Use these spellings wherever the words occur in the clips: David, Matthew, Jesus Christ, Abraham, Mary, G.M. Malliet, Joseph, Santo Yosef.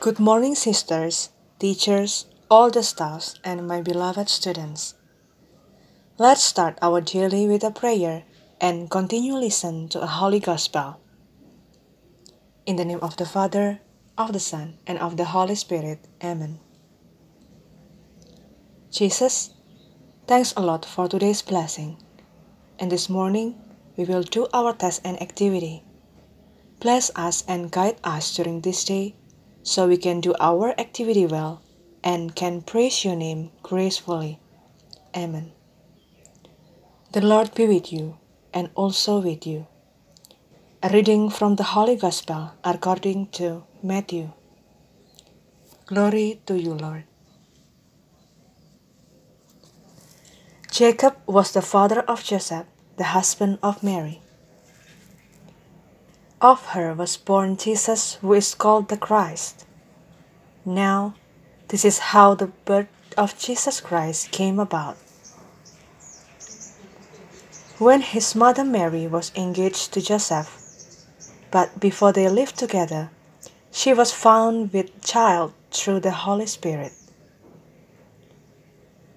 Good morning, sisters, teachers, all the staffs, and my beloved students. Let's start our daily with a prayer and continue listen to a holy gospel. In the name of the Father, of the Son, and of the Holy Spirit. Amen. Jesus, thanks a lot for today's blessing. And this morning, we will do our task and activity. Bless us and guide us during this day, so we can do our activity well and can praise your name gracefully. Amen. The Lord be with you and also with you. A reading from the Holy Gospel according to Matthew. Glory to you, Lord. Jacob was the father of Joseph, the husband of Mary. Of her was born Jesus, who is called the Christ. Now, this is how the birth of Jesus Christ came about. When his mother Mary was engaged to Joseph, but before they lived together, she was found with child through the Holy Spirit.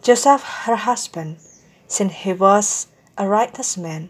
Joseph, her husband, since he was a righteous man,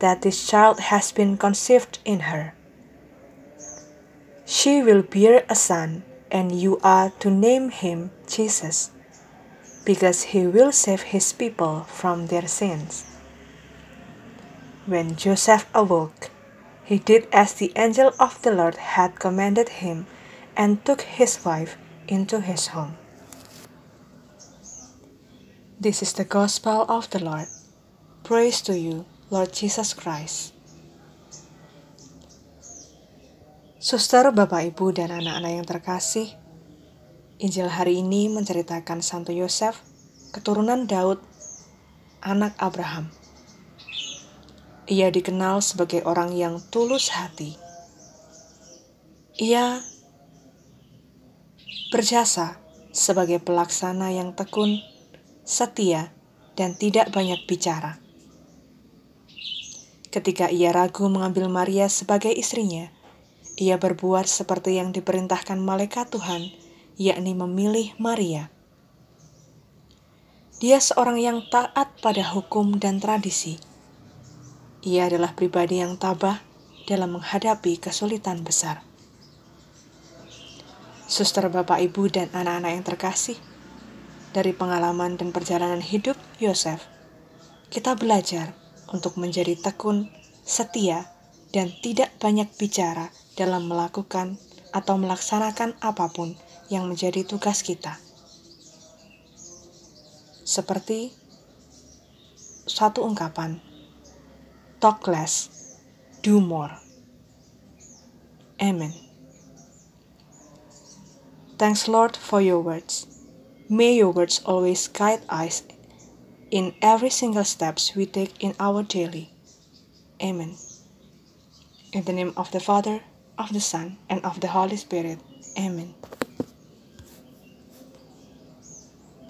that this child has been conceived in her. She will bear a son, and you are to name him Jesus, because he will save his people from their sins." When Joseph awoke, he did as the angel of the Lord had commanded him and took his wife into his home. This is the gospel of the Lord. Praise to you, Lord Jesus Christ. Suster, Bapak, Ibu, dan anak-anak yang terkasih, Injil hari ini menceritakan Santo Yosef, keturunan Daud, anak Abraham. Ia dikenal sebagai orang yang tulus hati. Ia berjasa sebagai pelaksana yang tekun, setia, dan tidak banyak bicara. Ketika ia ragu mengambil Maria sebagai istrinya, ia berbuat seperti yang diperintahkan malaikat Tuhan, yakni memilih Maria. Dia seorang yang taat pada hukum dan tradisi. Ia adalah pribadi yang tabah dalam menghadapi kesulitan besar. Suster, Bapak, Ibu, dan anak-anak yang terkasih, dari pengalaman dan perjalanan hidup Yosef, kita belajar untuk menjadi tekun, setia, dan tidak banyak bicara dalam melakukan atau melaksanakan apapun yang menjadi tugas kita. Seperti satu ungkapan, talk less, do more. Amen. Thanks Lord for your words. May your words always guide us in every single steps we take in our daily. Amen. In the name of the Father, of the Son, and of the Holy Spirit. Amen.